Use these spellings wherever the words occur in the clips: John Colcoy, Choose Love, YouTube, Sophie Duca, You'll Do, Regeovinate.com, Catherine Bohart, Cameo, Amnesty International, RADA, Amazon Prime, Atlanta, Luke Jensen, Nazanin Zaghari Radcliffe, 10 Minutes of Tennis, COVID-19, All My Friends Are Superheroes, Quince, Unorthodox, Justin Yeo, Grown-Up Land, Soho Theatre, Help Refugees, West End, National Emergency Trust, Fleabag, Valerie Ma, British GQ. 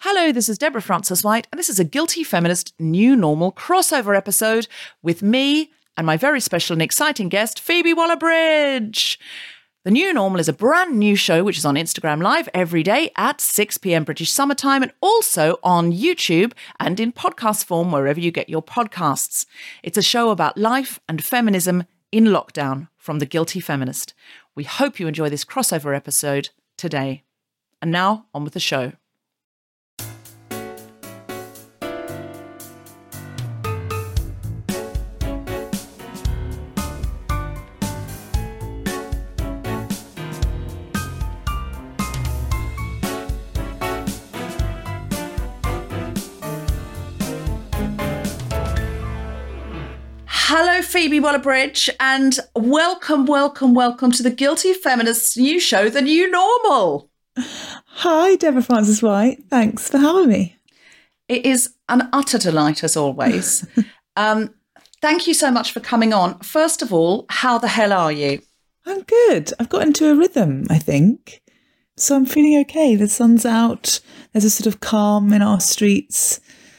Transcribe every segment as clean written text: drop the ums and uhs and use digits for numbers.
Hello, this is Deborah Frances-White, and this is a Guilty Feminist New Normal crossover episode with me and my very special and exciting guest, Phoebe Waller-Bridge. The New Normal is a brand new show which is on Instagram Live every day at 6 p.m. British Summer Time, and also on YouTube and in podcast form wherever you get your podcasts. It's a show about life and feminism in lockdown from The Guilty Feminist. We hope you enjoy this crossover episode today. And now, on with the show. Hello, Phoebe Waller-Bridge, and welcome to the Guilty Feminist's new show, The New Normal. Hi, Deborah Frances-White. Thanks for having me. It is an utter delight, as always. Thank you so much for coming on. First of all, how the hell are you? I'm good. I've got into a rhythm, I think. So I'm feeling okay. The sun's out. There's a sort of calm in our streets.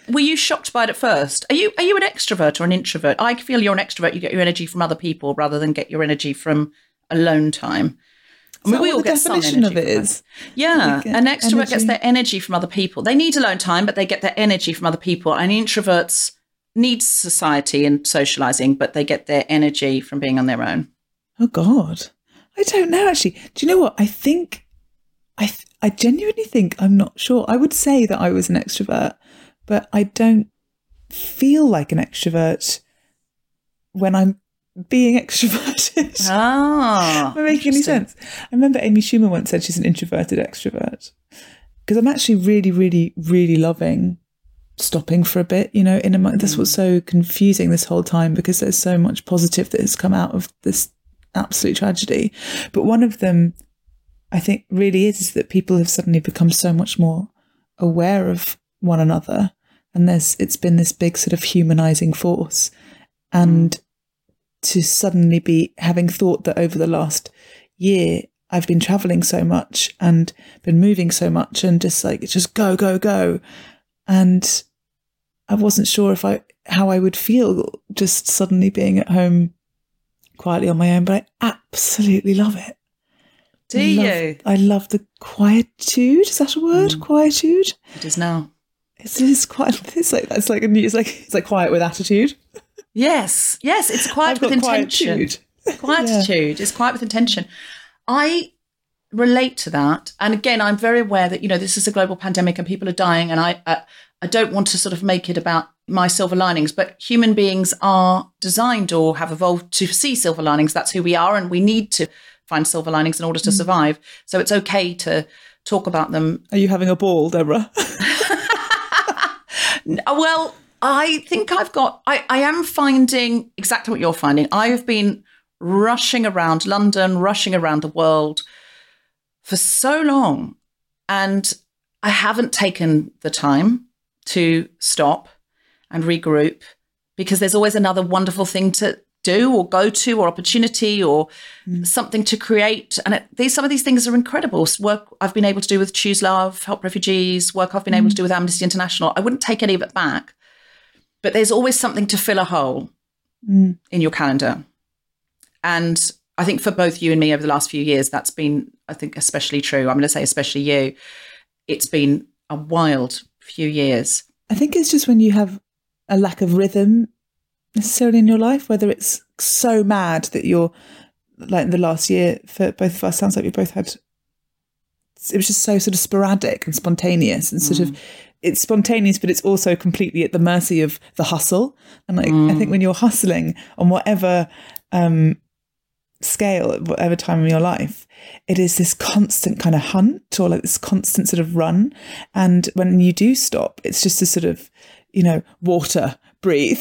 Were you shocked by it at first? Are you an extrovert or an introvert? I feel you're an extrovert. You get your energy from other people rather than get your energy from alone time. I mean, we all get some energy. The definition of it is. Yeah, an extrovert gets their energy from other people. They need alone time, but they get their energy from other people. And introverts need society and socialising, but they get their energy from being on their own. Oh God, I don't know. Actually, do you know what I think? I genuinely think I'm not sure. I would say that I was an extrovert, but I don't feel like an extrovert when I'm being extroverted. Ah, am I making any sense? I remember Amy Schumer once said she's an introverted extrovert, because I'm actually really, really, really loving stopping for a bit, you know, in a month. That's what's so confusing this whole time, because there's so much positive that has come out of this absolute tragedy. But one of them, I think, really is that people have suddenly become so much more aware of one another. And it's been this big sort of humanizing force. And to suddenly be having thought that over the last year, I've been traveling so much and been moving so much and just go, go, go. And I wasn't sure how I would feel just suddenly being at home quietly on my own, but I absolutely love it. I love the quietude. Is that a word? Quietude? It is now. It's quite. It's like quiet with attitude. Yes. It's quiet with intention. Quietude. Yeah. It's quiet with intention. I relate to that, and again, I'm very aware that this is a global pandemic and people are dying, and I don't want to sort of make it about my silver linings, but human beings are designed or have evolved to see silver linings. That's who we are, and we need to find silver linings in order to survive. So it's okay to talk about them. Are you having a ball, Deborah? Well, I think I am finding exactly what you're finding. I have been rushing around London, rushing around the world for so long, and I haven't taken the time to stop and regroup, because there's always another wonderful thing to do or go to or opportunity or something to create. And some of these things are incredible. Work I've been able to do with Choose Love, Help Refugees, work I've been able to do with Amnesty International. I wouldn't take any of it back, but there's always something to fill a hole in your calendar. And I think for both you and me over the last few years, that's been, I think, especially true. I'm going to say especially you. It's been a wild few years. I think it's just when you have a lack of rhythm necessarily in your life, whether it's so mad that you're like in the last year for both of us, sounds like we both had, it was just so sort of sporadic and spontaneous and sort of, it's spontaneous, but it's also completely at the mercy of the hustle. And I think when you're hustling on whatever scale at whatever time in your life, it is this constant kind of hunt or like this constant sort of run. And when you do stop, it's just this sort of, water, breathe,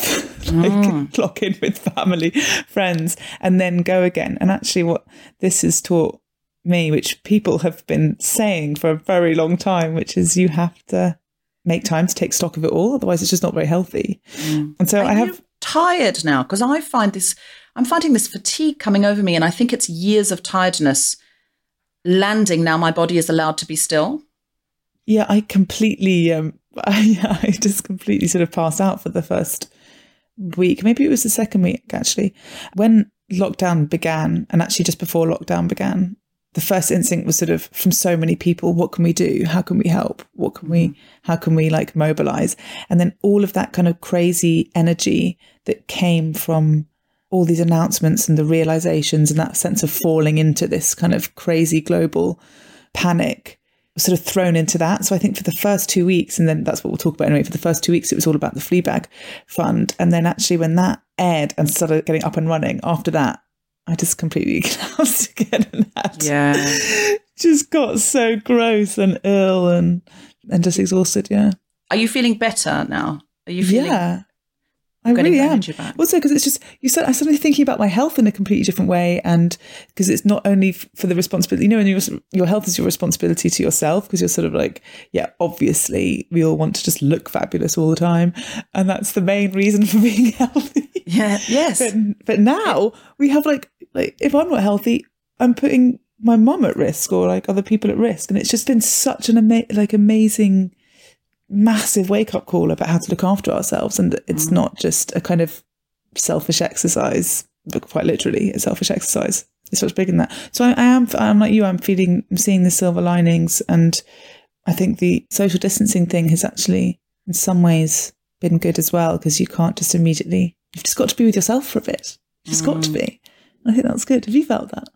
clock in with family, friends, and then go again. And actually what this has taught me, which people have been saying for a very long time, which is you have to make time to take stock of it all. Otherwise it's just not very healthy. And so I'm tired now, because I'm finding this fatigue coming over me, and I think it's years of tiredness landing. Now my body is allowed to be still. Yeah, I completely, I just completely sort of passed out for the first week. Maybe it was the second week, actually. When lockdown began, and actually just before lockdown began, the first instinct was sort of from so many people, what can we do? How can we help? How can we like mobilize? And then all of that kind of crazy energy that came from all these announcements and the realizations and that sense of falling into this kind of crazy global panic sort of thrown into that. So I think for the first 2 weeks, and then that's what we'll talk about anyway, for the first 2 weeks, it was all about the Fleabag fund. And then actually when that aired and started getting up and running after that, I just completely collapsed again. And that just got so gross and ill and just exhausted. Yeah. Are you feeling better now? Are you feeling? Yeah. I really am. Also, because it's just, I'm suddenly thinking about my health in a completely different way. And because it's not only for the responsibility, and your health is your responsibility to yourself, because you're sort of like, yeah, obviously we all want to just look fabulous all the time. And that's the main reason for being healthy. Yeah. Yes. But now we have like, if I'm not healthy, I'm putting my mum at risk or like other people at risk. And it's just been such an amazing massive wake-up call about how to look after ourselves, and it's not just a kind of selfish exercise, but quite literally a selfish exercise. It's much bigger than that. So I'm like you, I'm seeing the silver linings, and I think the social distancing thing has actually in some ways been good as well, because you can't just immediately, you've just got to be with yourself for a bit. You've just got to be. I think that's good. Have you felt that?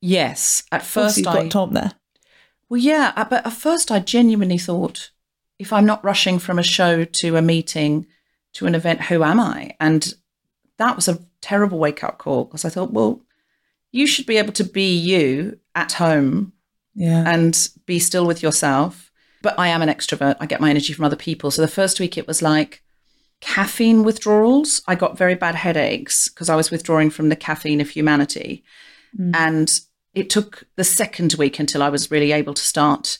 Yes. At first you've got Tom there. Well, yeah, but at first I genuinely thought, if I'm not rushing from a show to a meeting to an event, who am I? And that was a terrible wake-up call, because I thought, well, you should be able to be you at home and be still with yourself. But I am an extrovert. I get my energy from other people. So the first week it was like caffeine withdrawals. I got very bad headaches because I was withdrawing from the caffeine of humanity. And it took the second week until I was really able to start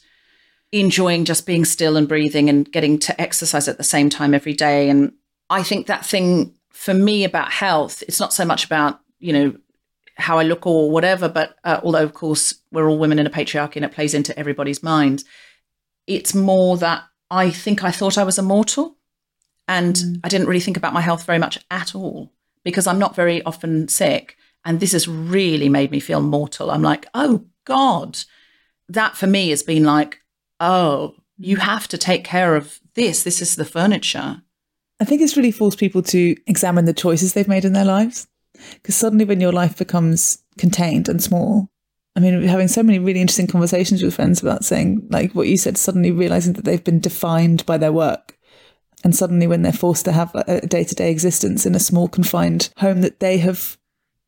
enjoying just being still and breathing and getting to exercise at the same time every day. And I think that thing for me about health, it's not so much about, how I look or whatever. But although, of course, we're all women in a patriarchy and it plays into everybody's mind, it's more that I think I thought I was immortal and I didn't really think about my health very much at all because I'm not very often sick. And this has really made me feel mortal. I'm like, oh, God, that for me has been like, oh, you have to take care of this. This is the furniture. I think it's really forced people to examine the choices they've made in their lives, because suddenly when your life becomes contained and small, I mean, we're having so many really interesting conversations with friends about saying, like what you said, suddenly realising that they've been defined by their work. And suddenly when they're forced to have a day-to-day existence in a small confined home that they have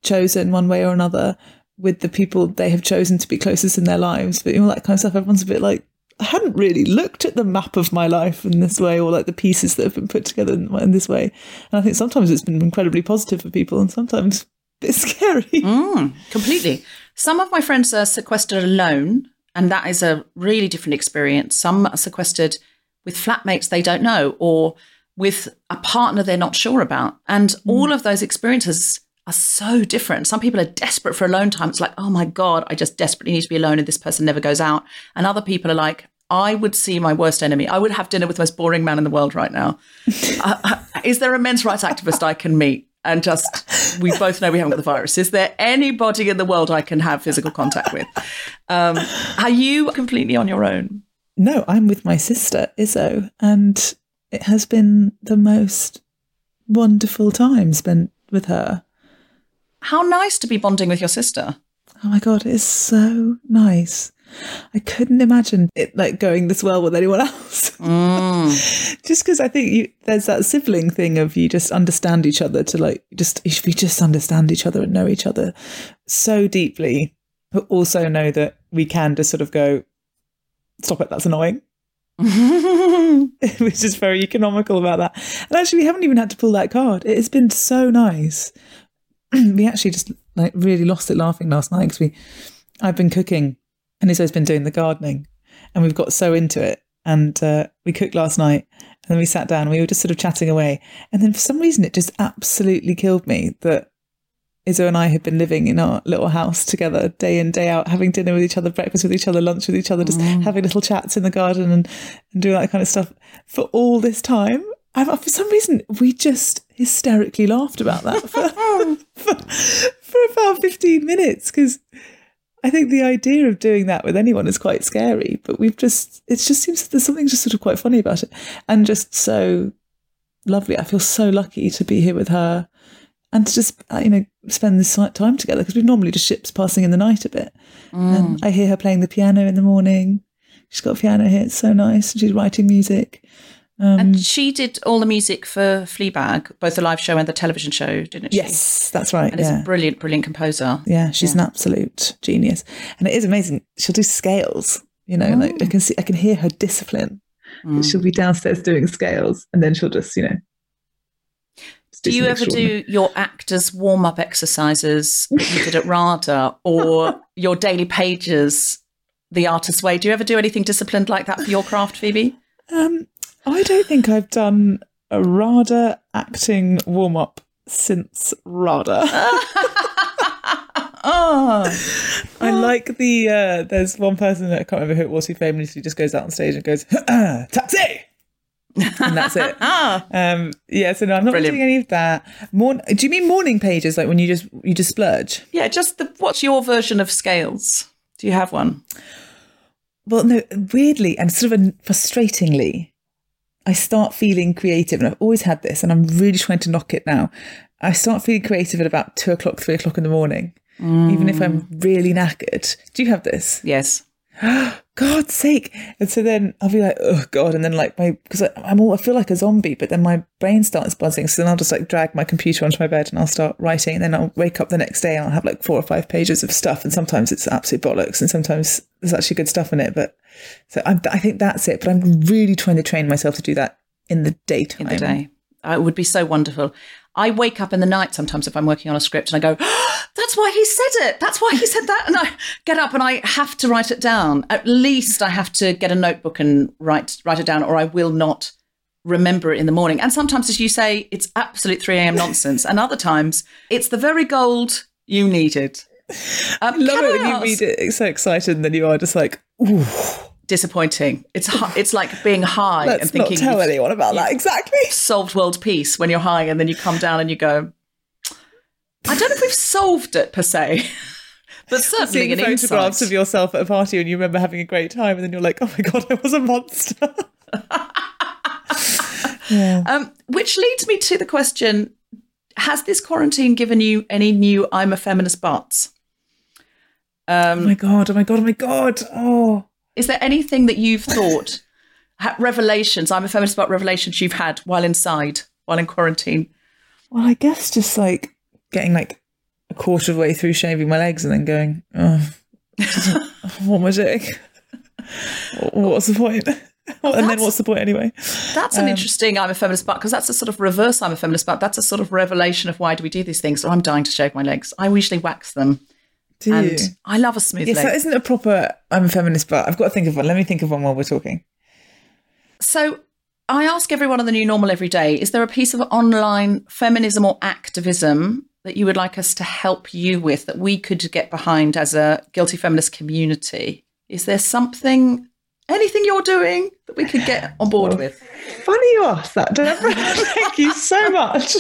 chosen one way or another with the people they have chosen to be closest in their lives, but all that kind of stuff, everyone's a bit like, I hadn't really looked at the map of my life in this way, or like the pieces that have been put together in this way. And I think sometimes it's been incredibly positive for people and sometimes a bit scary. Completely. Some of my friends are sequestered alone, and that is a really different experience. Some are sequestered with flatmates they don't know or with a partner they're not sure about. And all of those experiences are so different. Some people are desperate for alone time. It's like, oh my God, I just desperately need to be alone and this person never goes out. And other people are like, I would see my worst enemy. I would have dinner with the most boring man in the world right now. Is there a men's rights activist I can meet? And just, we both know we haven't got the virus. Is there anybody in the world I can have physical contact with? Are you completely on your own? No, I'm with my sister, Izzo, and it has been the most wonderful time spent with her. How nice to be bonding with your sister. Oh my God, it's so nice. I couldn't imagine it like going this well with anyone else. Just because I think there's that sibling thing of you just understand each other to like, we just understand each other and know each other so deeply, but also know that we can just sort of go, stop it, that's annoying. Which is very economical about that. And actually, we haven't even had to pull that card. It has been so nice. We actually just like really lost it laughing last night because I've been cooking and Izzo's been doing the gardening and we've got so into it. And we cooked last night and then we sat down and we were just sort of chatting away. And then for some reason, it just absolutely killed me that Izzo and I had been living in our little house together day in, day out, having dinner with each other, breakfast with each other, lunch with each other, just having little chats in the garden and doing that kind of stuff for all this time. For some reason, we just hysterically laughed about that for about 15 minutes because I think the idea of doing that with anyone is quite scary. But it just seems that there's something just sort of quite funny about it and just so lovely. I feel so lucky to be here with her and to just, spend this time together because we normally just ships passing in the night a bit. And I hear her playing the piano in the morning. She's got a piano here. It's so nice. And she's writing music. And she did all the music for Fleabag, both the live show and the television show, didn't she? Yes, that's right. And it's a brilliant, brilliant composer. Yeah, she's an absolute genius. And it is amazing. She'll do scales, like I can hear her discipline. She'll be downstairs doing scales and then she'll just, Do you ever do your actors' warm-up exercises you did at RADA or your daily pages, The Artist's Way? Do you ever do anything disciplined like that for your craft, Phoebe? I don't think I've done a RADA acting warm-up since RADA. I like the, there's one person, I can't remember who it was, who famously just goes out on stage and goes, taxi! And that's it. So no, I'm not doing any of that. Do you mean morning pages, like when you just splurge? Yeah, what's your version of scales? Do you have one? Well, no, weirdly and sort of frustratingly, I start feeling creative, and I've always had this, and I'm really trying to knock it now. I start feeling creative at about 2 o'clock, 3 o'clock in the morning, even if I'm really knackered. Do you have this? Yes. God's sake. And so then I'll be like, oh God. And then like I feel like a zombie, but then my brain starts buzzing. So then I'll just like drag my computer onto my bed and I'll start writing. And then I'll wake up the next day and I'll have like 4 or 5 pages of stuff. And sometimes it's absolute bollocks. And sometimes there's actually good stuff in it. But so I think that's it. But I'm really trying to train myself to do that in the daytime. In the day. It would be so wonderful. I wake up in the night sometimes if I'm working on a script and I go, oh, that's why he said it. That's why he said that. And I get up and I have to write it down. At least I have to get a notebook and write it down, or I will not remember it in the morning. And sometimes, as you say, it's absolute 3 a.m. nonsense. And other times it's the very gold, You need it. I love it when you read it so excited and then you are just like, ooh. Disappointing. It's like being high and thinking. Let's not tell anyone about that. Exactly. Solved world peace when you're high and then you come down and you go, I don't know if we've solved it per se, but certainly an insight. Seeing photographs of yourself at a party and you remember having a great time and then you're like, oh my God, I was a monster. Yeah. Which leads me to the question, has this quarantine given you any new I'm a feminist buts? Oh my God. Oh. Is there anything that you've thought, revelations, I'm a feminist but revelations you've had while inside, while in quarantine? Well, I guess just like getting like a quarter of the way through shaving my legs and then going, oh, what am I doing? What's the point? Well, and then what's the point anyway? That's an interesting I'm a feminist but, because that's a sort of reverse I'm a feminist but. That's a sort of revelation of why do we do these things. So I'm dying to shave my legs. I usually wax them. Do and you? I love a smooth leg. Yes, that isn't a proper I'm a feminist but. I've got to think of one. Let me think of one while we're talking. So I ask everyone on The New Normal every day, is there a piece of online feminism or activism that you would like us to help you with that we could get behind as a guilty feminist community? Is there something... anything you're doing that we could get on board with? Funny you ask that, Deborah. Thank you so much.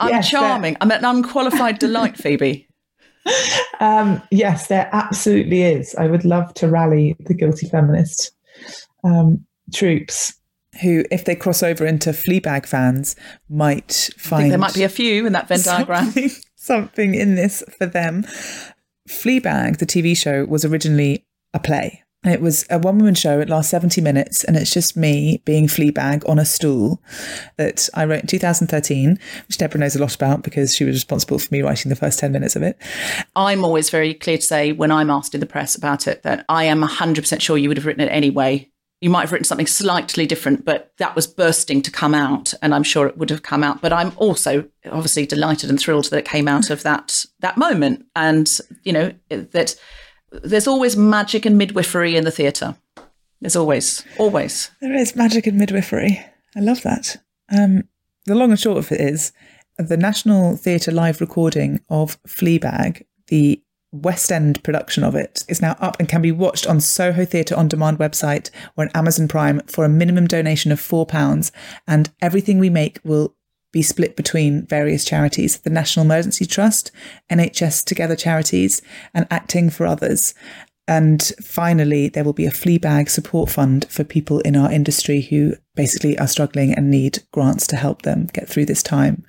I'm charming. I'm an unqualified delight, Phoebe. Yes, there absolutely is. I would love to rally the guilty feminist troops. Who, if they cross over into Fleabag fans, might find... I think there might be a few in that Venn diagram. Something in this for them. Fleabag, the TV show, was originally a play. It was a one-woman show. It lasts 70 minutes, and it's just me being Fleabag on a stool that I wrote in 2013, which Deborah knows a lot about because she was responsible for me writing the first 10 minutes of it. I'm always very clear to say when I'm asked in the press about it that I am 100% sure you would have written it anyway. You might have written something slightly different, but that was bursting to come out, and I'm sure it would have come out. But I'm also obviously delighted and thrilled that it came out of that moment, and, you know, that... there's always magic and midwifery in the theatre. There's always. There is magic and midwifery. I love that. The long and short of it is the National Theatre live recording of Fleabag, the West End production of it, is now up and can be watched on Soho Theatre On Demand website or on Amazon Prime for a minimum donation of £4. And everything we make will be split between various charities, the National Emergency Trust, NHS Together charities, and Acting for Others. And finally, there will be a Fleabag support fund for people in our industry who basically are struggling and need grants to help them get through this time.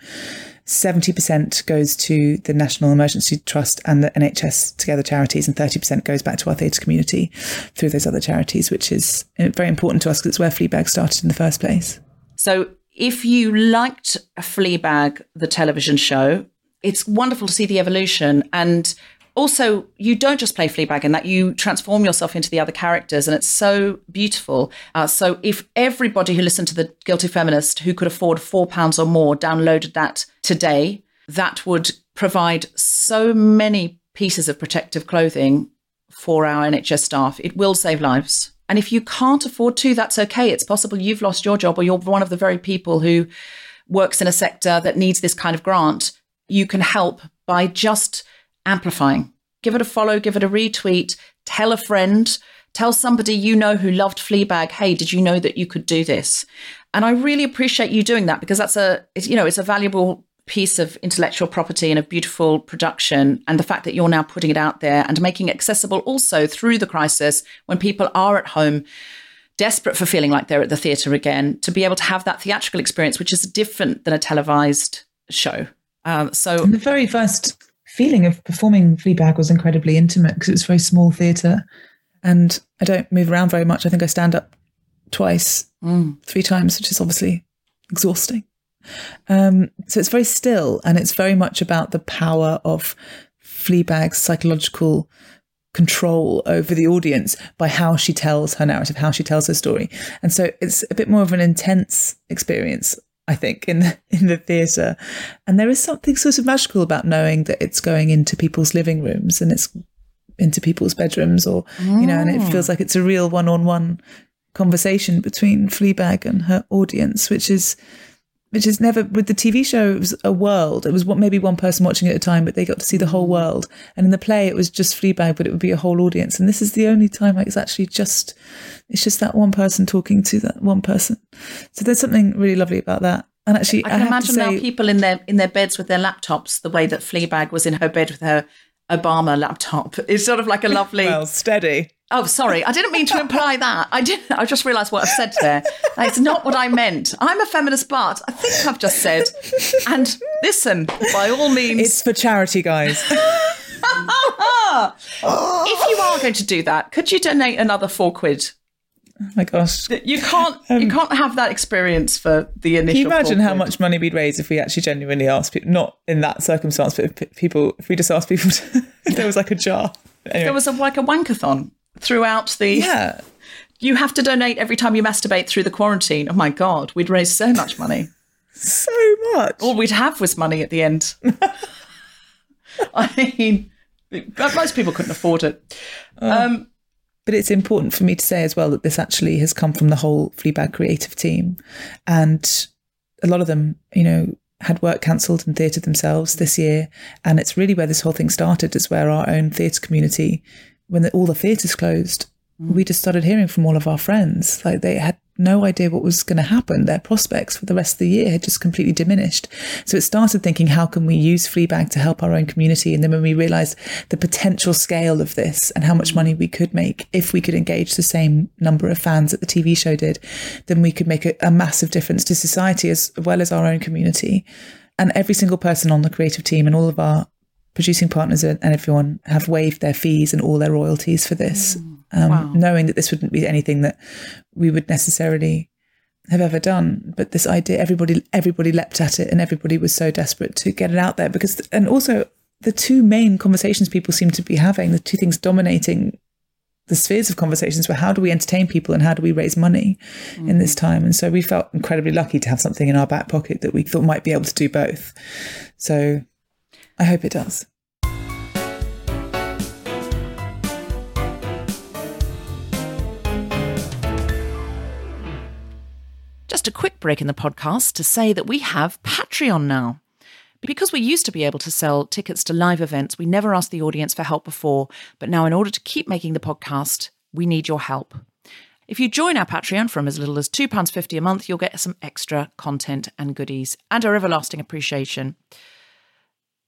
70% goes to the National Emergency Trust and the NHS Together charities, and 30% goes back to our theatre community through those other charities, which is very important to us because it's where Fleabag started in the first place. So if you liked Fleabag, the television show, it's wonderful to see the evolution. And also, you don't just play Fleabag in that, you transform yourself into the other characters, and it's so beautiful. So if everybody who listened to The Guilty Feminist who could afford £4 or more downloaded that today, that would provide so many pieces of protective clothing for our NHS staff. It will save lives. And if you can't afford to, that's okay. It's possible you've lost your job or you're one of the very people who works in a sector that needs this kind of grant. You can help by just amplifying. Give it a follow, give it a retweet, tell a friend, tell somebody you know who loved Fleabag, hey, did you know that you could do this? And I really appreciate you doing that because it's a valuable piece of intellectual property and a beautiful production, and the fact that you're now putting it out there and making it accessible also through the crisis when people are at home desperate for feeling like they're at the theatre again, to be able to have that theatrical experience, which is different than a televised show. And the very first feeling of performing Fleabag was incredibly intimate because it's a very small theatre and I don't move around very much. I think I stand up three times, which is obviously exhausting. So it's very still, and it's very much about the power of Fleabag's psychological control over the audience by how she tells her narrative, how she tells her story. And so it's a bit more of an intense experience, I think, in the theatre. And there is something sort of magical about knowing that it's going into people's living rooms and it's into people's bedrooms and it feels like it's a real one-on-one conversation between Fleabag and her audience, which is which is never with the TV show. It was a world. It was what maybe one person watching at a time, but they got to see the whole world. And in the play, it was just Fleabag, but it would be a whole audience. And this is the only time it's actually just, it's just that one person talking to that one person. So there's something really lovely about that. And actually, I can imagine now people in their beds with their laptops, the way that Fleabag was in her bed with her Obama laptop. It's sort of like a lovely, well, steady. Oh, sorry. I didn't mean to imply that. I just realised what I've said there. That's not what I meant. I'm a feminist, but I think I've just said, and listen, by all means. It's for charity, guys. If you are going to do that, could you donate another £4? Oh my gosh. You can't have that experience for the initial. Can you imagine how much money we'd raise if we actually genuinely asked people, not in that circumstance, but if we just asked people to, if there was like a jar. Anyway. There was like a wankathon throughout the... Yeah. You have to donate every time you masturbate through the quarantine. Oh my God, we'd raise so much money. So much. All we'd have was money at the end. I mean, most people couldn't afford it. But it's important for me to say as well that this actually has come from the whole Fleabag creative team. And a lot of them, you know, had work cancelled in theatre themselves this year. And it's really where this whole thing started, is where our own theatre community, when all the theatres closed, we just started hearing from all of our friends. Like, they had no idea what was going to happen. Their prospects for the rest of the year had just completely diminished. So it started thinking, how can we use Fleabag to help our own community? And then when we realised the potential scale of this and how much money we could make if we could engage the same number of fans that the TV show did, then we could make a massive difference to society as well as our own community. And every single person on the creative team and all of our producing partners and everyone have waived their fees and all their royalties for this. Wow. Knowing that this wouldn't be anything that we would necessarily have ever done. But this idea, everybody leapt at it, and everybody was so desperate to get it out there. Because, and also the two main conversations people seem to be having, the two things dominating the spheres of conversations, were how do we entertain people and how do we raise money in this time? And so we felt incredibly lucky to have something in our back pocket that we thought might be able to do both. So I hope it does. Just a quick break in the podcast to say that we have Patreon now. Because we used to be able to sell tickets to live events, we never asked the audience for help before, but now in order to keep making the podcast, we need your help. If you join our Patreon from as little as £2.50 a month, you'll get some extra content and goodies and our everlasting appreciation.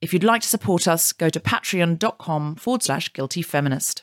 If you'd like to support us, go to patreon.com/guiltyfeminist.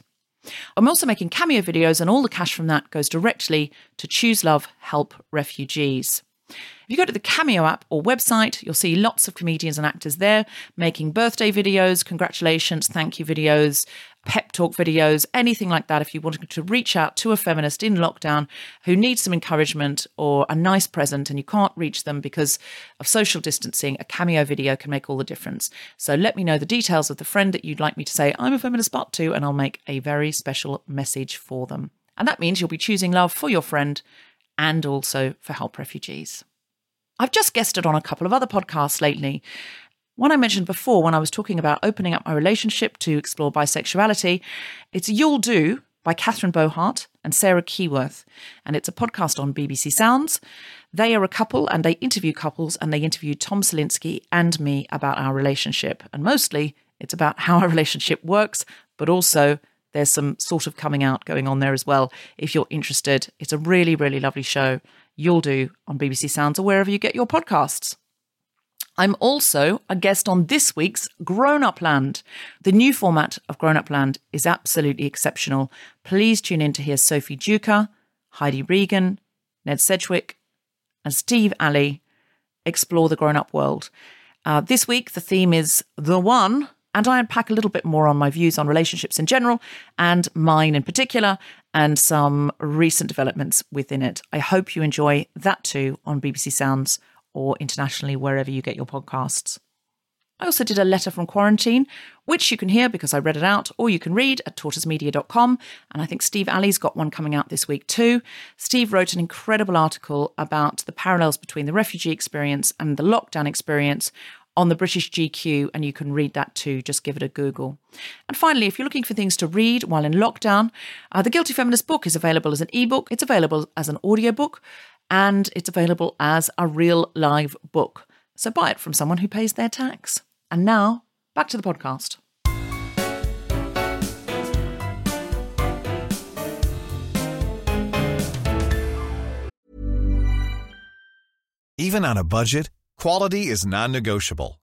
I'm also making Cameo videos, and all the cash from that goes directly to Choose Love, Help Refugees. If you go to the Cameo app or website, you'll see lots of comedians and actors there making birthday videos, congratulations, thank you videos, pep talk videos, anything like that. If you want to reach out to a feminist in lockdown who needs some encouragement or a nice present and you can't reach them because of social distancing, a Cameo video can make all the difference. So let me know the details of the friend that you'd like me to say, I'm a feminist part two, and I'll make a very special message for them. And that means you'll be choosing love for your friend and also for Help Refugees. I've just guested on a couple of other podcasts lately. One I mentioned before when I was talking about opening up my relationship to explore bisexuality. It's You'll Do by Catherine Bohart and Sarah Keyworth, and it's a podcast on BBC Sounds. They are a couple and they interview couples, and they interviewed Tom Salinski and me about our relationship. And mostly it's about how our relationship works, but also there's some sort of coming out going on there as well. If you're interested, it's a really, really lovely show. You'll Do on BBC Sounds or wherever you get your podcasts. I'm also a guest on this week's Grown-Up Land. The new format of Grown-Up Land is absolutely exceptional. Please tune in to hear Sophie Duca, Heidi Regan, Ned Sedgwick and Steve Alley explore the grown-up world. This week, the theme is The One, and I unpack a little bit more on my views on relationships in general, and mine in particular, and some recent developments within it. I hope you enjoy that too on BBC Sounds or internationally, wherever you get your podcasts. I also did a letter from quarantine, which you can hear because I read it out, or you can read at tortoisemedia.com. And I think Steve Alley's got one coming out this week too. Steve wrote an incredible article about the parallels between the refugee experience and the lockdown experience on the British GQ, and you can read that too. Just give it a Google. And finally, if you're looking for things to read while in lockdown, The Guilty Feminist book is available as an ebook. It's available as an audiobook. and it's available as a real live book. So buy it from someone who pays their tax. And now, back to the podcast. Even on a budget, quality is non-negotiable.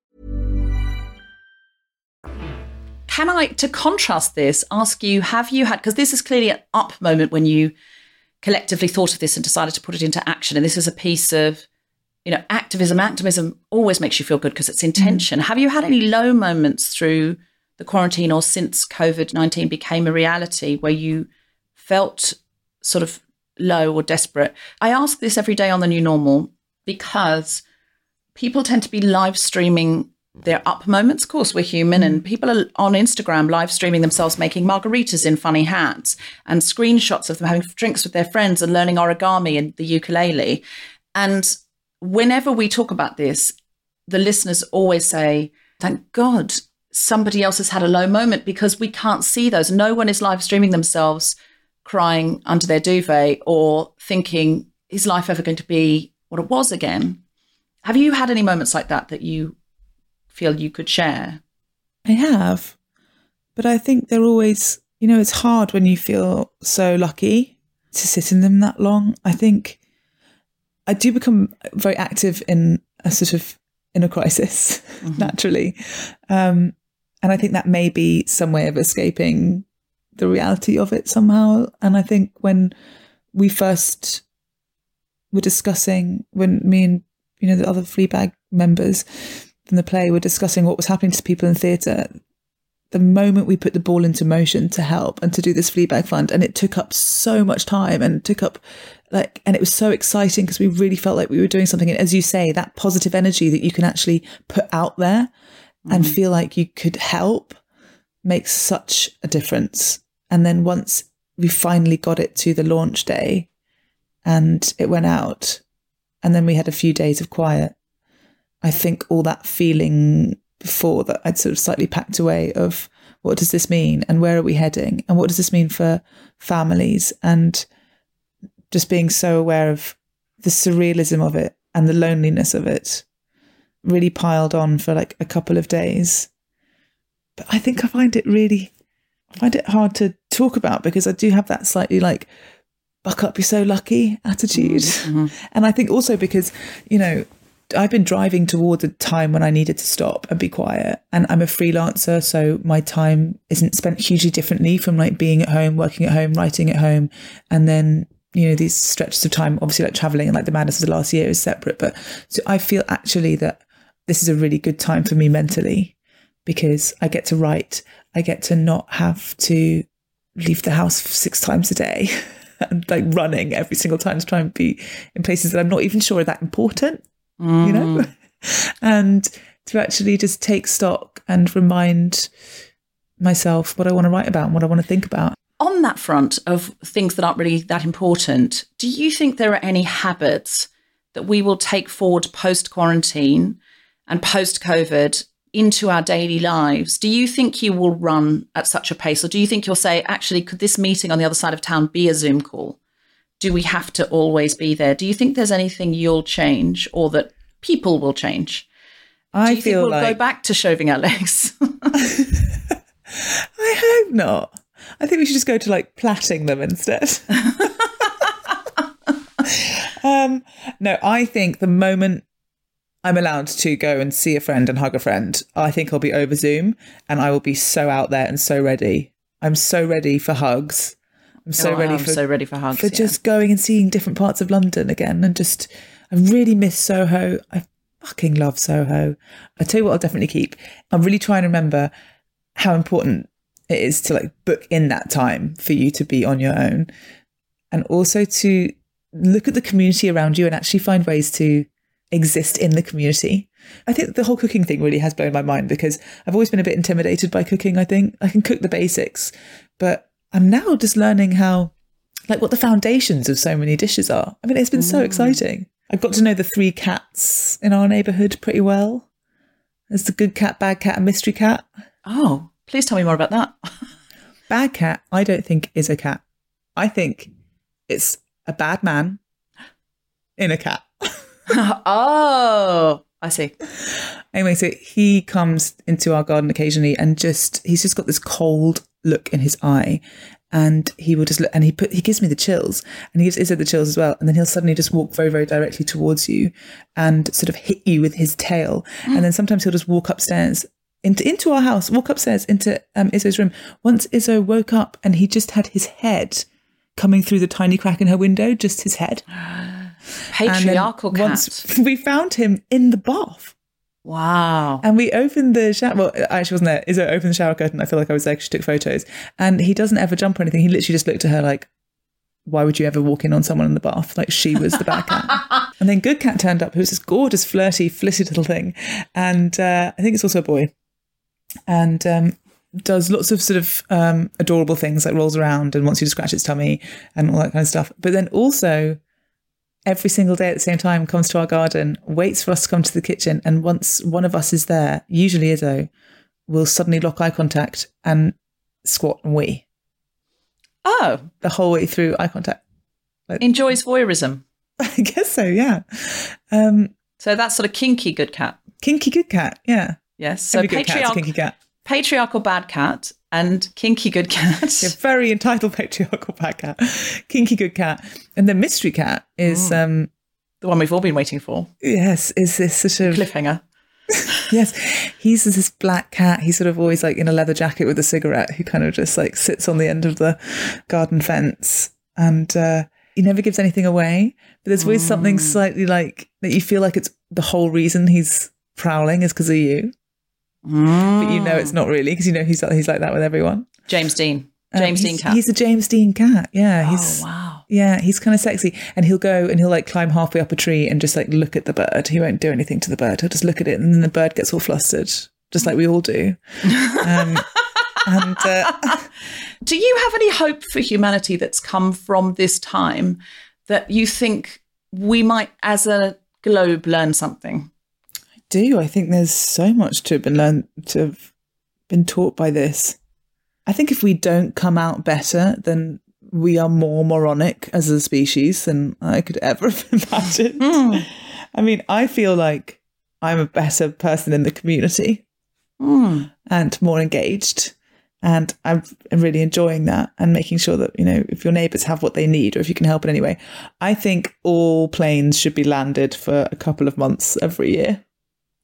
Can I, to contrast this, ask you, have you had, because this is clearly an up moment when you collectively thought of this and decided to put it into action. And this is a piece of, you know, activism. Activism always makes you feel good because it's intention. Mm-hmm. Have you had any low moments through the quarantine or since COVID-19 became a reality where you felt sort of low or desperate? I ask this every day on The New Normal because people tend to be live streaming their up moments. Of course, we're human, and people are on Instagram live streaming themselves making margaritas in funny hats and screenshots of them having drinks with their friends and learning origami and the ukulele. And whenever we talk about this, the listeners always say, thank God somebody else has had a low moment, because we can't see those. No one is live streaming themselves crying under their duvet or thinking, is life ever going to be what it was again? Have you had any moments like that that you feel you could share? I have, but I think they're always, you know, it's hard when you feel so lucky to sit in them that long. I think I do become very active in a sort of in a crisis, mm-hmm. naturally. And I think that may be some way of escaping the reality of it somehow. And I think when we first were discussing, when me and, you know, the other Fleabag members in the play, we're discussing what was happening to people in theatre. The moment we put the ball into motion to help and to do this Fleabag fund, and it took up so much time and took up like, and it was so exciting because we really felt like we were doing something. And as you say, that positive energy that you can actually put out there mm-hmm. and feel like you could help makes such a difference. And then once we finally got it to the launch day and it went out, and then we had a few days of quiet, I think all that feeling before that I'd sort of slightly packed away of what does this mean and where are we heading and what does this mean for families, and just being so aware of the surrealism of it and the loneliness of it really piled on for like a couple of days. But I think I find it hard to talk about because I do have that slightly like buck up, you're so lucky attitude. Mm-hmm. And I think also because, you know, I've been driving toward a time when I needed to stop and be quiet, and I'm a freelancer, so my time isn't spent hugely differently from like being at home, working at home, writing at home, and then, you know, these stretches of time obviously like traveling and like the madness of the last year is separate. But so I feel actually that this is a really good time for me mentally because I get to write, I get to not have to leave the house 6 times a day and like running every single time to try and be in places that I'm not even sure are that important, you know, and to actually just take stock and remind myself what I want to write about and what I want to think about. On that front of things that aren't really that important, do you think there are any habits that we will take forward post-quarantine and post-COVID into our daily lives, do you think you will run at such a pace? Or do you think you'll say, actually, could this meeting on the other side of town be a Zoom call? Do we have to always be there? Do you think there's anything you'll change or that people will change? I feel like we'll go back to shoving our legs. I hope not. I think we should just go to like plaiting them instead. No, I think the moment I'm allowed to go and see a friend and hug a friend, I think I'll be over Zoom and I will be so out there and so ready. I'm so ready for hugs. I'm so ready for hugs. For just going and seeing different parts of London again. And just, I really miss Soho. I fucking love Soho. I tell you what I'll definitely keep. I'm really trying to remember how important it is to like book in that time for you to be on your own. And also to look at the community around you and actually find ways to exist in the community. I think the whole cooking thing really has blown my mind because I've always been a bit intimidated by cooking. I think I can cook the basics, but I'm now just learning how, like what the foundations of so many dishes are. I mean, it's been so exciting. I've got to know the three cats in our neighbourhood pretty well. There's the good cat, bad cat and mystery cat. Oh, please tell me more about that. Bad cat, I don't think is a cat. I think it's a bad man in a cat. Oh, I see. Anyway, so he comes into our garden occasionally and he's just got this cold look in his eye and he will just look and he gives me the chills and he gives Izzo the chills as well. And then he'll suddenly just walk very, very directly towards you and sort of hit you with his tail. Mm. And then sometimes he'll just walk upstairs into our house, walk upstairs into Izzo's room. Once Izzo woke up and he just had his head coming through the tiny crack in her window, just his head. Patriarchal cat. Once we found him in the bath. Wow. And we opened the shower. Well, I actually wasn't there. Izzo opened the shower curtain. I feel like I was there because she took photos. And he doesn't ever jump or anything. He literally just looked at her like, why would you ever walk in on someone in the bath? Like she was the bad cat. And then good cat turned up, who was this gorgeous, flirty, flitty little thing. And I think it's also a boy. And does lots of sort of adorable things, like rolls around and wants you to scratch its tummy and all that kind of stuff. But then also every single day at the same time comes to our garden, waits for us to come to the kitchen. And once one of us is there, usually Izzo, will suddenly lock eye contact and squat and wee. Oh. The whole way through eye contact. Like, enjoys voyeurism. I guess so, yeah. So that's sort of kinky good cat. Kinky good cat, yeah. Yes. So kinky cat. Patriarchal bad cat and kinky good cat. Yeah, very entitled patriarchal bad cat. Kinky good cat. And the mystery cat is... the one we've all been waiting for. Yes, is this sort of... cliffhanger. Yes. He's this black cat. He's sort of always like in a leather jacket with a cigarette who kind of just like sits on the end of the garden fence and he never gives anything away. But there's always something slightly like that you feel like it's the whole reason he's prowling is because of you. But you know it's not really because you know he's like that with everyone. James Dean. Cat. He's a James Dean cat. Yeah. Oh, wow. Yeah, he's kind of sexy. And he'll go and he'll like climb halfway up a tree and just like look at the bird. He won't do anything to the bird. He'll just look at it and then the bird gets all flustered, just like we all do. Do you have any hope for humanity that's come from this time that you think we might as a globe learn something? Do I think there's so much to have been learned, to have been taught by this. I think if we don't come out better, then we are more moronic as a species than I could ever have imagined. I mean, I feel like I'm a better person in the community and more engaged, and I'm really enjoying that and making sure that, you know, if your neighbours have what they need or if you can help in any way. I think all planes should be landed for a couple of months every year.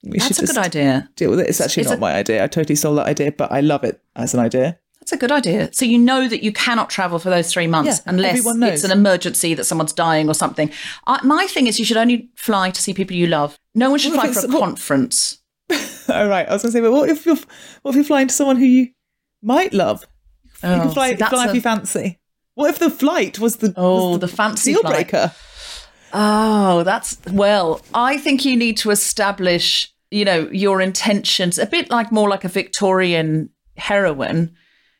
That's a good idea. Deal with it. It's actually not my idea. I totally stole that idea, but I love it as an idea. That's a good idea. So you know that you cannot travel for those 3 months unless it's an emergency that someone's dying or something. My thing is you should only fly to see people you love. No one should fly for a conference. Oh, right. I was going to say, but what if you're flying to someone who you might love? You can fly if you fancy. What if the flight was the fancy deal breaker? Oh, I think you need to establish, you know, your intentions, a bit like more like a Victorian heroine.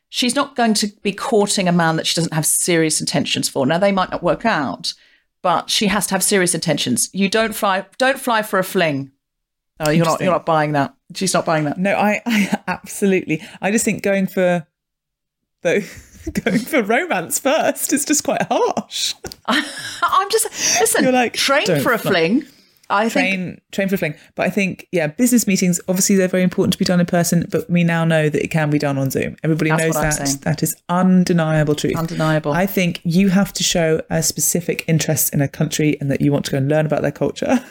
She's not going to be courting a man that she doesn't have serious intentions for. Now, they might not work out, but she has to have serious intentions. You don't fly for a fling. Oh, you're not buying that. She's not buying that. No, I absolutely. I just think going for romance first is just quite harsh. I'm just, listen, you're like, train for a fling. Train for a fling. But I think, yeah, business meetings, obviously they're very important to be done in person, but we now know that it can be done on Zoom. Everybody knows that. That is undeniable truth. Undeniable. I think you have to show a specific interest in a country and that you want to go and learn about their culture.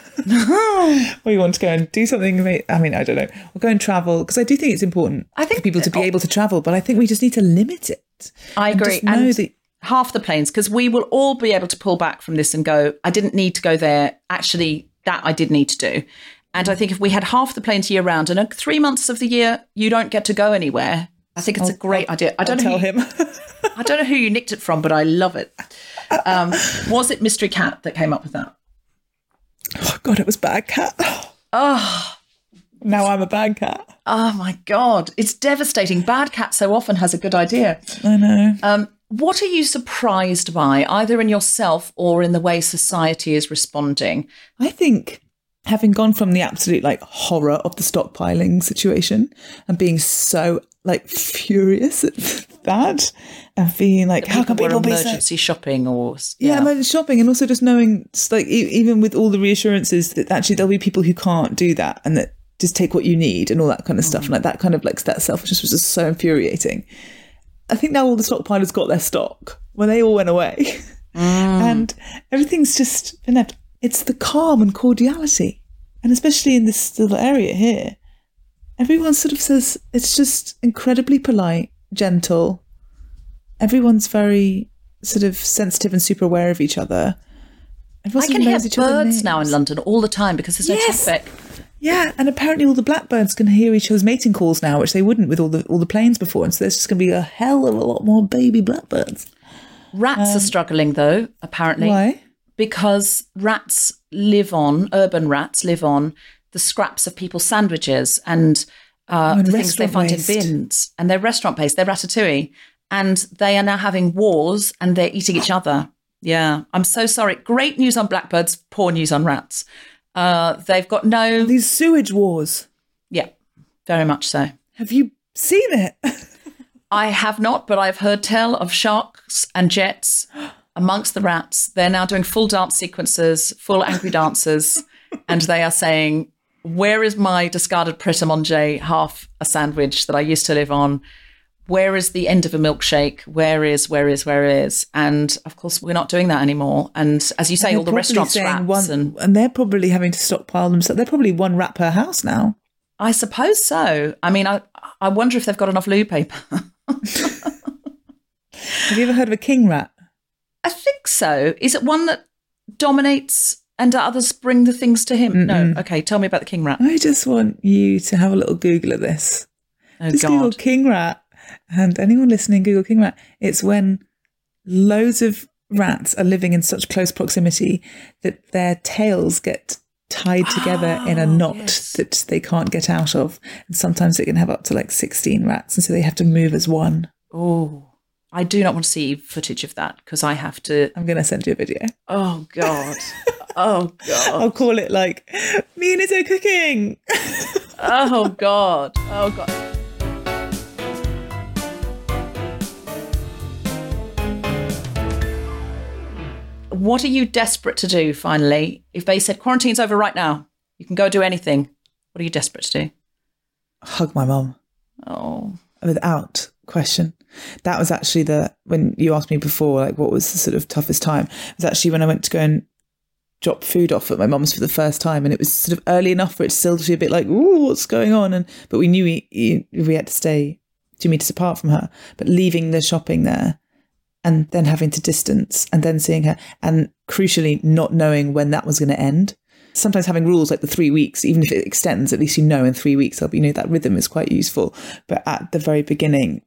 Or you want to go and do something. I mean, I don't know. Or go and travel. Because I do think it's important for people to be able to travel, but I think we just need to limit it. I agree. Half the planes, because we will all be able to pull back from this and go, I didn't need to go there. Actually, that I did need to do. And I think if we had half the planes year round and 3 months of the year, you don't get to go anywhere. I think it's a great idea. I don't know who you nicked it from, but I love it. Was it Mystery Cat that came up with that? Oh, God, it was Bad Cat. Oh. Now I'm a bad cat. Oh, my God. It's devastating. Bad Cat so often has a good idea. I know. What are you surprised by, either in yourself or in the way society is responding? I think having gone from the absolute horror of the stockpiling situation and being so furious at that and being how can people be emergency shopping or emergency shopping, and also just knowing even with all the reassurances that actually there'll be people who can't do that and that just take what you need and all that kind of stuff, and that selfishness was just so infuriating. I think now all the stockpilers got their stock when they all went away. And everything's just been left. It's the calm and cordiality. And especially in this little area here, everyone sort of says it's just incredibly polite, gentle. Everyone's very sort of sensitive and super aware of each other. I can hear birds now in London all the time because there's no traffic. Yeah, and apparently all the blackbirds can hear each other's mating calls now, which they wouldn't with all the planes before. And so there's just going to be a hell of a lot more baby blackbirds. Rats are struggling though, apparently. Why? Because urban rats live on the scraps of people's sandwiches and the things they find in bins. And they're restaurant-based, they're ratatouille. And they are now having wars and they're eating each other. Yeah, I'm so sorry. Great news on blackbirds, poor news on rats. They've got no... These sewage wars. Yeah, very much so. Have you seen it? I have not, but I've heard tell of sharks and jets amongst the rats. They're now doing full dance sequences, full angry dances, and they are saying, where is my discarded pret-a-manger, half a sandwich that I used to live on? Where is the end of a milkshake? Where is? And of course, we're not doing that anymore. And as you say, all the restaurants rats. And they're probably having to stockpile themselves. They're probably one rat per house now. I suppose so. I mean, I wonder if they've got enough loo paper. Have you ever heard of a king rat? I think so. Is it one that dominates and others bring the things to him? Mm-mm. No. Okay, tell me about the king rat. I just want you to have a little Google of this. Oh, just God. Google king rat. And anyone listening, Google king rat. It's when loads of rats are living in such close proximity that their tails get tied together in a knot that they can't get out of. And sometimes they can have up to 16 rats. And so they have to move as one. Oh, I do not want to see footage of that because I have to. I'm going to send you a video. Oh, God. Oh, God. I'll call it me and Izzo cooking. Oh, God. Oh, God. What are you desperate to do, finally? If they said, quarantine's over right now, you can go do anything. What are you desperate to do? Hug my mum. Oh. Without question. That was actually when you asked me before, what was the sort of toughest time? It was actually when I went to go and drop food off at my mum's for the first time. And it was sort of early enough for it still to be a bit ooh, what's going on? But we knew we had to stay 2 meters apart from her. But leaving the shopping there, and then having to distance and then seeing her and crucially not knowing when that was going to end. Sometimes having rules like the 3 weeks, even if it extends, at least in 3 weeks, that rhythm is quite useful. But at the very beginning,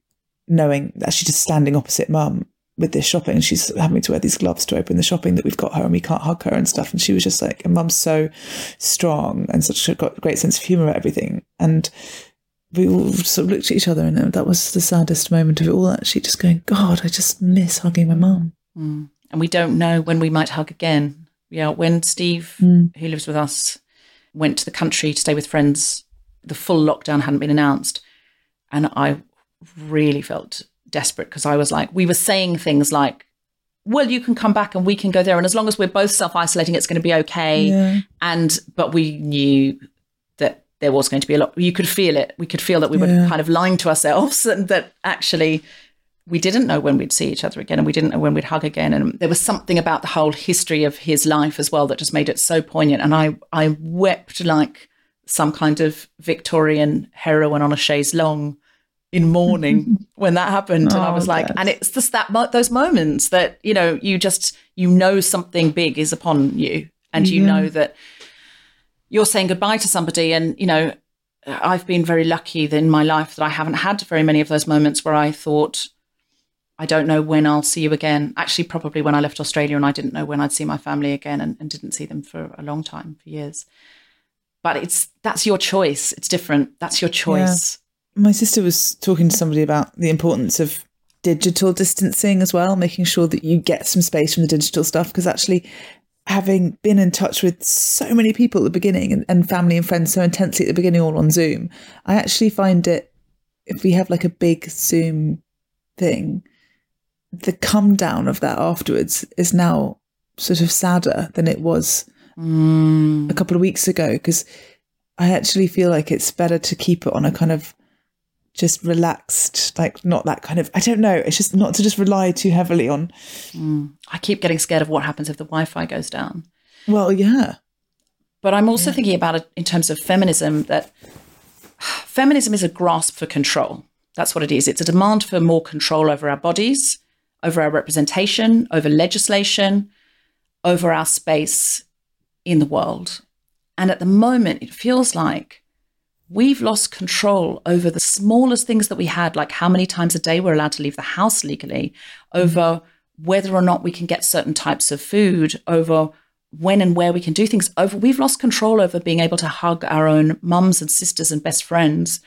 knowing that she's just standing opposite mum with this shopping, and she's having to wear these gloves to open the shopping that we've got her and we can't hug her and stuff. And she was just and mum's so strong and such a great sense of humour about everything. And we all sort of looked at each other, and that was the saddest moment of it all, actually, just going, God, I just miss hugging my mum. Mm. and we don't know when we might hug again. Yeah, when Steve, who lives with us, went to the country to stay with friends, the full lockdown hadn't been announced, and I really felt desperate because I was like, we were saying things like, well, you can come back and we can go there, and as long as we're both self-isolating, it's going to be okay. Yeah. But we knew that there was going to be a lot. You could feel it. We could feel that we were kind of lying to ourselves, and that actually we didn't know when we'd see each other again, and we didn't know when we'd hug again. And there was something about the whole history of his life as well that just made it so poignant. And I wept like some kind of Victorian heroine on a chaise longue in mourning when that happened. And I was like, yes. And it's just that those moments that, you know, you know something big is upon you, and you know that you're saying goodbye to somebody. And, you know, I've been very lucky in my life that I haven't had very many of those moments where I thought, I don't know when I'll see you again. Actually, probably when I left Australia and I didn't know when I'd see my family again, and didn't see them for a long time, for years. But that's your choice. It's different. That's your choice. Yeah. My sister was talking to somebody about the importance of digital distancing as well, making sure that you get some space from the digital stuff, because actually having been in touch with so many people at the beginning and family and friends so intensely at the beginning, all on Zoom, I actually find it, if we have like a big Zoom thing, the come down of that afterwards is now sort of sadder than it was a couple of weeks ago, because I actually feel like it's better to keep it on a kind of just relaxed, like not that kind of, I don't know, it's just not to just rely too heavily on. I keep getting scared of what happens if the Wi-Fi goes down. Well, yeah. But I'm also thinking about it in terms of feminism, that feminism is a grasp for control. That's what it is. It's a demand for more control over our bodies, over our representation, over legislation, over our space in the world. And at the moment, it feels like we've lost control over the smallest things that we had, like how many times a day we're allowed to leave the house legally, over whether or not we can get certain types of food, over when and where we can do things. We've lost control over being able to hug our own mums and sisters and best friends.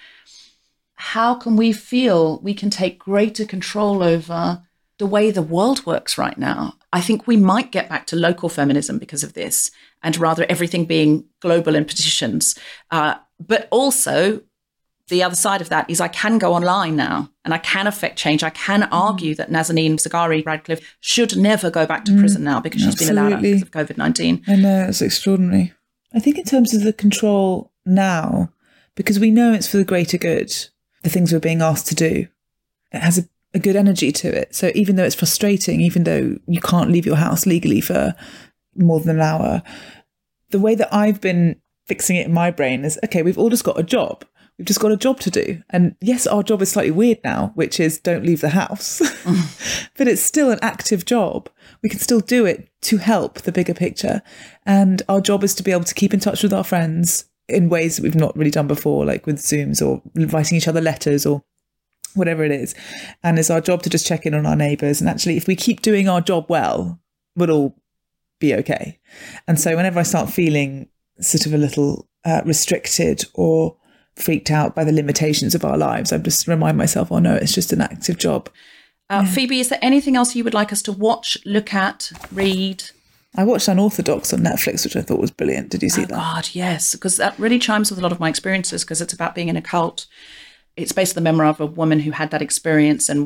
How can we feel we can take greater control over the way the world works right now? I think we might get back to local feminism because of this, and rather everything being global and petitions. But also the other side of that is I can go online now and I can affect change. I can argue that Nazanin Zaghari Radcliffe should never go back to prison now because she's been allowed out because of COVID-19. I know, it's extraordinary. I think in terms of the control now, because we know it's for the greater good, the things we're being asked to do, it has a good energy to it. So even though it's frustrating, even though you can't leave your house legally for more than an hour, the way that I've been fixing it in my brain is, okay, we've all just got a job. We've just got a job to do. And yes, our job is slightly weird now, which is don't leave the house. But it's still an active job. We can still do it to help the bigger picture. And our job is to be able to keep in touch with our friends in ways that we've not really done before, like with Zooms or writing each other letters or whatever it is. And it's our job to just check in on our neighbours. And actually, if we keep doing our job well, we'll all be okay. And so whenever I start feeling sort of a little restricted or freaked out by the limitations of our lives, I just remind myself, oh no, it's just an active job. Phoebe, is there anything else you would like us to watch, look at, read? I watched Unorthodox on Netflix, which I thought was brilliant. Did you see that? Oh God, yes, because that really chimes with a lot of my experiences, because it's about being in a cult. It's based on the memoir of a woman who had that experience and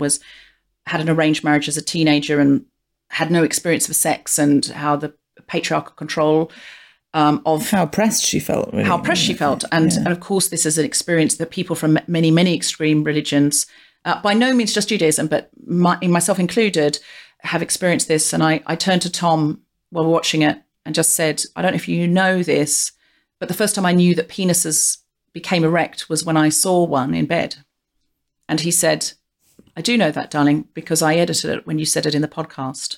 had an arranged marriage as a teenager and had no experience of sex, and how the patriarchal control of how oppressed she felt, really. And of course this is an experience that people from many, many extreme religions, by no means just Judaism, but myself included, have experienced this. And I turned to Tom while watching it and just said, I don't know if you know this, but the first time I knew that penises became erect was when I saw one in bed. And he said, I do know that, darling, because I edited it when you said it in the podcast.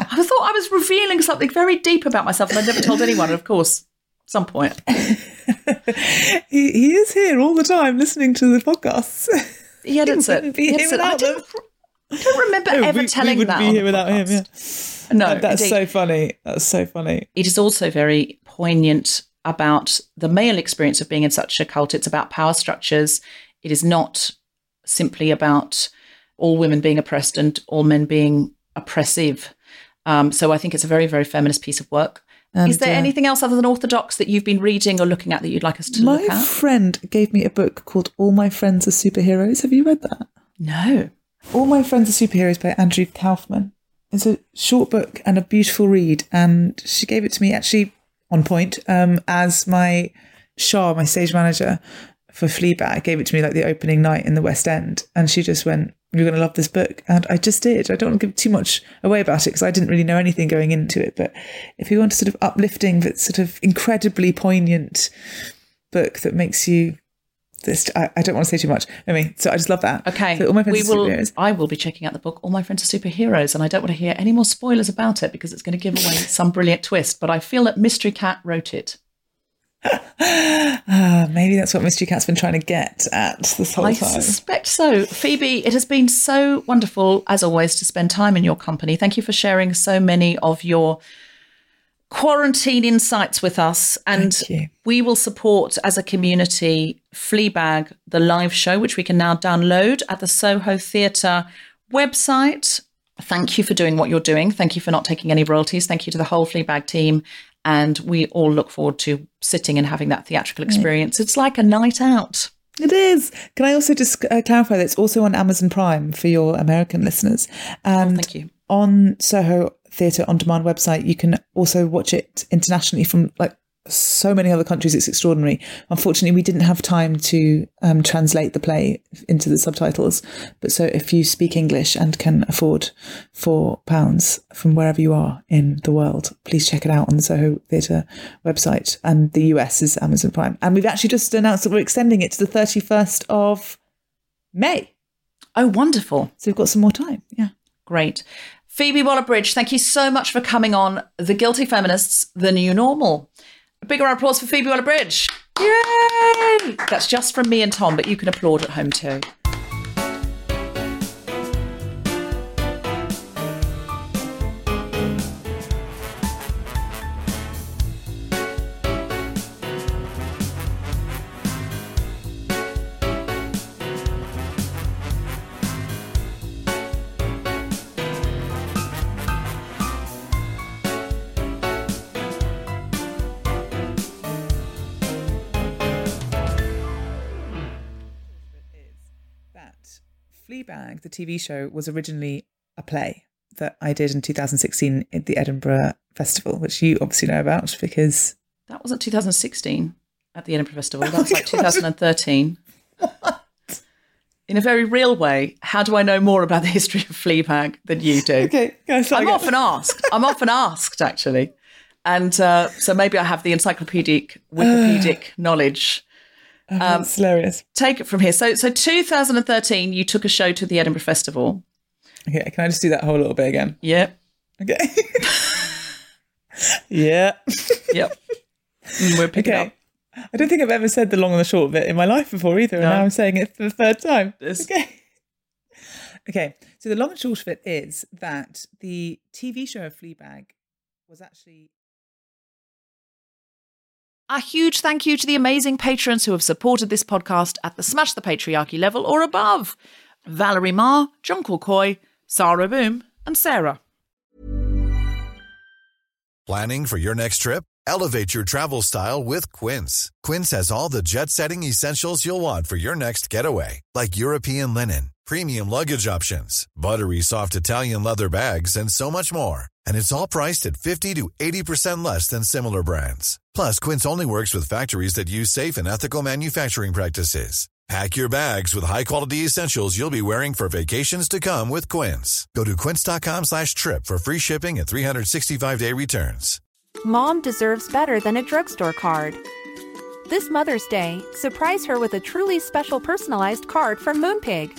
I thought I was revealing something very deep about myself, and I never told anyone, of course, at some point. He is here all the time listening to the podcasts. He edits it. I don't remember ever telling that. We wouldn't be here without him, yeah. No, that's indeed. So funny. That's so funny. It is also very poignant about the male experience of being in such a cult. It's about power structures. It is not simply about all women being oppressed and all men being oppressive. So I think it's a very, very feminist piece of work. And is there anything else other than orthodox that you've been reading or looking at that you'd like us to look at? My friend gave me a book called All My Friends Are Superheroes. Have you read that? No. All My Friends Are Superheroes by Andrew Kaufman. It's a short book and a beautiful read. And she gave it to me actually on point as my Shah, my stage manager for Fleabag, gave it to me like the opening night in the West End. And she just went, "You're going to love this book." And I just did. I don't want to give too much away about it because I didn't really know anything going into it. But if you want a sort of uplifting, but sort of incredibly poignant book that makes you this, I don't want to say too much. Anyway, so I just love that. Okay. So All My Friends Are Superheroes. I will be checking out the book, All My Friends Are Superheroes. And I don't want to hear any more spoilers about it because it's going to give away some brilliant twist. But I feel that Mystery Cat wrote it. Maybe that's what Mystery Cat's been trying to get at this whole time. I suspect so. Phoebe, it has been so wonderful, as always, to spend time in your company. Thank you for sharing so many of your quarantine insights with us. And we will support, as a community, Fleabag, the live show, which we can now download at the Soho Theatre website. Thank you for doing what you're doing. Thank you for not taking any royalties. Thank you to the whole Fleabag team. And we all look forward to sitting and having that theatrical experience. It's like a night out. It is. Can I also just clarify that it's also on Amazon Prime for your American listeners. And thank you. On Soho Theatre On Demand website, you can also watch it internationally from like so many other countries. It's extraordinary. Unfortunately, we didn't have time to translate the play into the subtitles. But so if you speak English and can afford £4 from wherever you are in the world, please check it out on the Soho Theatre website. And the US is Amazon Prime. And we've actually just announced that we're extending it to the 31st of May. Oh, wonderful. So we've got some more time. Yeah. Great. Phoebe Waller-Bridge, thank you so much for coming on The Guilty Feminists, The New Normal. A big round of applause for Phoebe Waller-Bridge. Yay! That's just from me and Tom, but you can applaud at home too. Fleabag, the TV show, was originally a play that I did in 2016 at the Edinburgh Festival, which you obviously know about because... That wasn't 2016 at the Edinburgh Festival. That was like 2013. What? In a very real way, how do I know more about the history of Fleabag than you do? Okay, I'm often asked, actually. And so maybe I have the encyclopedic, Wikipedic knowledge. Oh, that's hilarious. Take it from here. So 2013, you took a show to the Edinburgh Festival. Okay, can I just do that whole little bit again? Yeah. Okay. Yeah. Yep. We're picking up. I don't think I've ever said the long and the short of it in my life before either, and now I'm saying it for the third time. Okay, so the long and short of it is that the TV show of Fleabag was actually... A huge thank you to the amazing patrons who have supported this podcast at the Smash the Patriarchy level or above. Valerie Ma, John Colcoy, Sarah Boom, and Sarah. Planning for your next trip? Elevate your travel style with Quince. Quince has all the jet-setting essentials you'll want for your next getaway, like European linen, premium luggage options, buttery soft Italian leather bags, and so much more. And it's all priced at 50 to 80% less than similar brands. Plus, Quince only works with factories that use safe and ethical manufacturing practices. Pack your bags with high-quality essentials you'll be wearing for vacations to come with Quince. Go to quince.com/trip for free shipping and 365-day returns. Mom deserves better than a drugstore card. This Mother's Day, surprise her with a truly special personalized card from Moonpig.